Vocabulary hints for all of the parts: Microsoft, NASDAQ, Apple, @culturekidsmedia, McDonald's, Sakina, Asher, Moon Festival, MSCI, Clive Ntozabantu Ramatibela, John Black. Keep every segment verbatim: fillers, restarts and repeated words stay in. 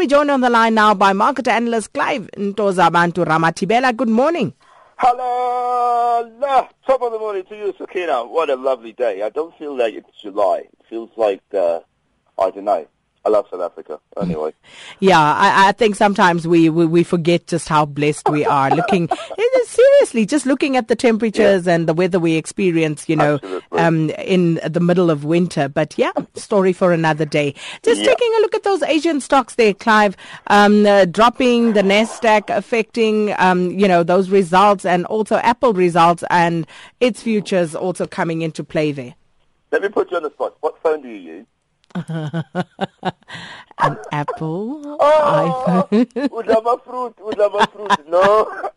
be joined on the line now by market analyst Clive Ntozabantu Ramatibela. Good morning. Hello. Top of the morning to you, Sakina. What a lovely day. I don't feel like it's July. It feels like, uh, I don't know. I love South Africa, anyway. Yeah, I, I think sometimes we, we, we forget just how blessed we are. Looking seriously, just looking at the temperatures yeah. and the weather we experience, you know, um, in the middle of winter. But yeah, story for another day. Just yeah. taking a look at those Asian stocks there, Clive, um, uh, dropping the NASDAQ, affecting, um, you know, those results, and also Apple results and its futures also coming into play there. Let me put you on the spot. What phone do you use? An Apple, oh, iPhone. Udama fruit, Udama fruit, no.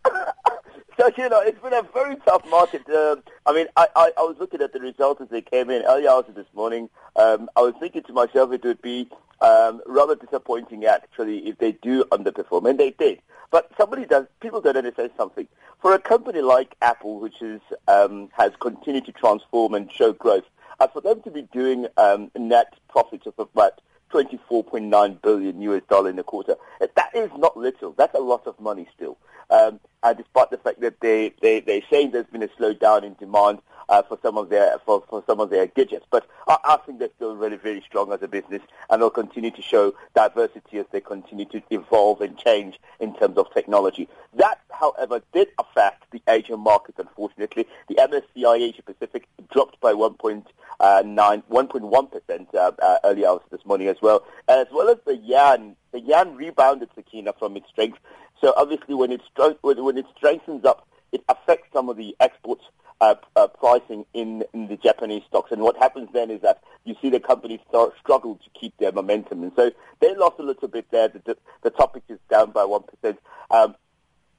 So, you know, it's been a very tough market. Uh, I mean, I, I, I was looking at the results as they came in early hours this morning. Um, I was thinking to myself it would be um, rather disappointing, actually, if they do underperform, and they did. But somebody does. People don't understand something. For a company like Apple, which is um, has continued to transform and show growth, and for them to be doing um, net profits of about twenty-four point nine billion U S dollar in a quarter, that is not little. That's a lot of money still. Um, and despite the fact that they they they saying there's been a slowdown in demand uh, for some of their for, for some of their gadgets, but I, I think they're still really very strong as a business, and they'll continue to show diversity as they continue to evolve and change in terms of technology. That, however, did affect the Asian market. Unfortunately, the M S C I Asia Pacific dropped by one point one percent uh, uh, early hours this morning as well, and as well as the yuan. The yuan rebounded, Sakina, from its strength. So obviously, when it when it strengthens up, it affects some of the export uh, uh, pricing in, in the Japanese stocks. And what happens then is that you see the companies start, struggle to keep their momentum, and so they lost a little bit there. The, the topic is down by one percent. Um,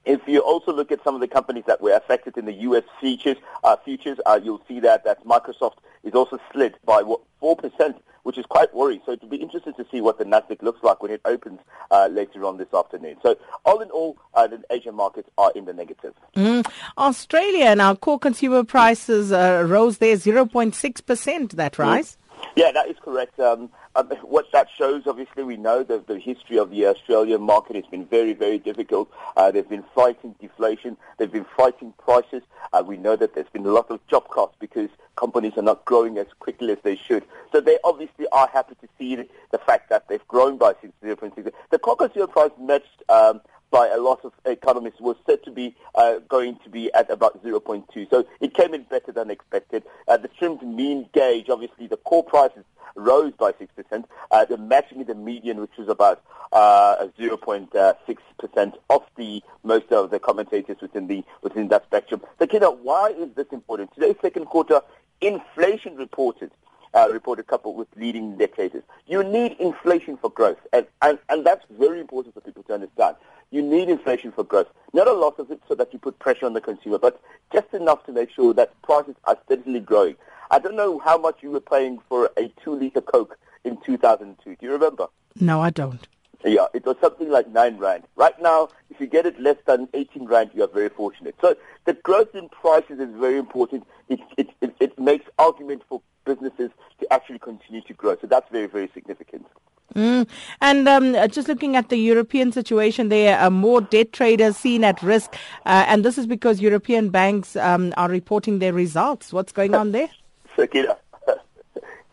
If you also look at some of the companies that were affected in the U S futures, uh, futures uh, you'll see that, that Microsoft is also slid by what, four percent, which is quite worrying. So it'll be interesting to see what the NASDAQ looks like when it opens uh, later on this afternoon. So all in all, uh, the Asian markets are in the negative. Mm. Australia and our core consumer prices uh, rose there zero point six percent, that rise? Mm. Yeah, that is correct. Um, um, what that shows, obviously, we know that the history of the Australian market has been very, very difficult. Uh, they've been fighting deflation. They've been fighting prices. Uh, we know that there's been a lot of job cuts because companies are not growing as quickly as they should. So they obviously are happy to see the fact that they've grown by zero point six. The core consumer price matched um, by a lot of economists was said to be uh, going to be at about zero point two. So it came in better than expected. Uh, the trimmed mean gauge, obviously the core prices rose by six percent, uh, the matching the median, which was about uh, zero point six percent of the most of the commentators within the within that spectrum. So, Kina, why is this important? Today's second quarter inflation reported. Uh, reported coupled with leading indicators. You need inflation for growth, and, and, and that's very important for people to understand. You need inflation for growth, not a lot of it so that you put pressure on the consumer, but just enough to make sure that prices are steadily growing. I don't know how much you were paying for a two-litre Coke in two thousand two. Do you remember? No, I don't. Yeah, it was something like nine rand. Right now, if you get it less than eighteen rand, you are very fortunate. So the growth in prices is very important. It, it, it, it makes argument for businesses to actually continue to grow. So that's very, very significant. Mm. And um, just looking at the European situation, there are more debt traders seen at risk. Uh, and this is because European banks um, are reporting their results. What's going on there? Sakina,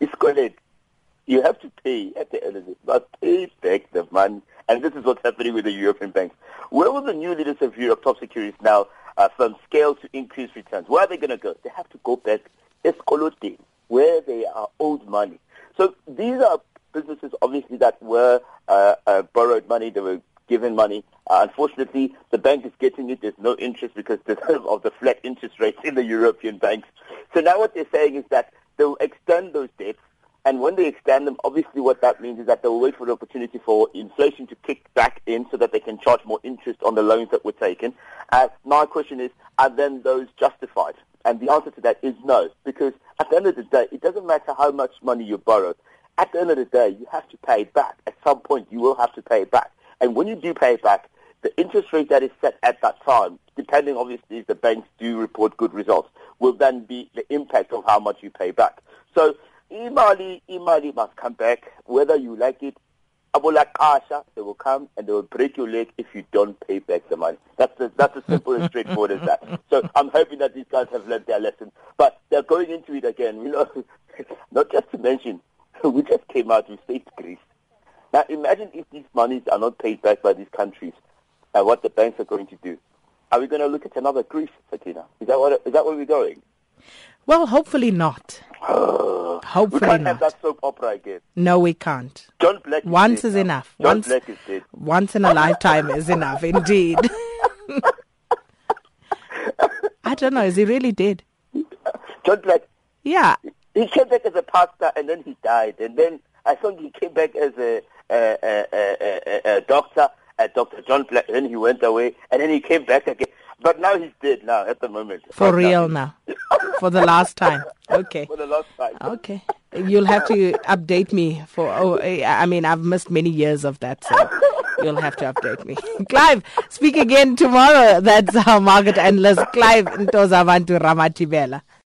it's correct. You have to pay at the end of it, but pay back the money. And this is what's happening with the European banks. Where will the new leaders of Europe, top securities now, uh, from scale to increased returns? Where are they going to go? They have to go back escolote, where they are owed money. So these are businesses, obviously, that were uh, uh, borrowed money, they were given money. Uh, unfortunately, the bank is getting it. There's no interest because of the flat interest rates in the European banks. So now what they're saying is that they'll extend those debts. And when they extend them, obviously what that means is that they'll wait for the opportunity for inflation to kick back in so that they can charge more interest on the loans that were taken. Uh, my question is, are then those justified? And the answer to that is no, because at the end of the day, it doesn't matter how much money you borrow. At the end of the day, you have to pay it back. At some point, you will have to pay it back. And when you do pay it back, the interest rate that is set at that time, depending obviously if the banks do report good results, will then be the impact of how much you pay back. So Imali, Imali must come back, whether you like it Abolakasha, they will come and they will break your leg if you don't pay back the money. That's as that's as simple and straightforward as that. So I'm hoping that these guys have learned their lesson. But they're going into it again. You know, not just to mention, we just came out with state Greece. Now imagine if these monies are not paid back by these countries, and uh, what the banks are going to do. Are we going to look at another Greece, Sakina? Is that what, is that where we're going? Well, hopefully not. Hopefully we can't not. Have that soap opera again. No, we can't. John Black Once is, dead is enough. John once, Black is dead. Once in a lifetime is enough, indeed. I don't know. Is he really dead? John Black. Yeah. He came back as a pastor and then he died. And then I think he came back as a, a, a, a, a, a doctor, a Doctor John Black. Then he went away and then he came back again. But now he's dead now at the moment. For right real now. now. For the last time. Okay. For the last time. Okay. You'll have to update me for, oh, I mean, I've missed many years of that, so you'll have to update me. Clive, speak again tomorrow. That's our market analyst, Clive Ntozabantu Ramatibela.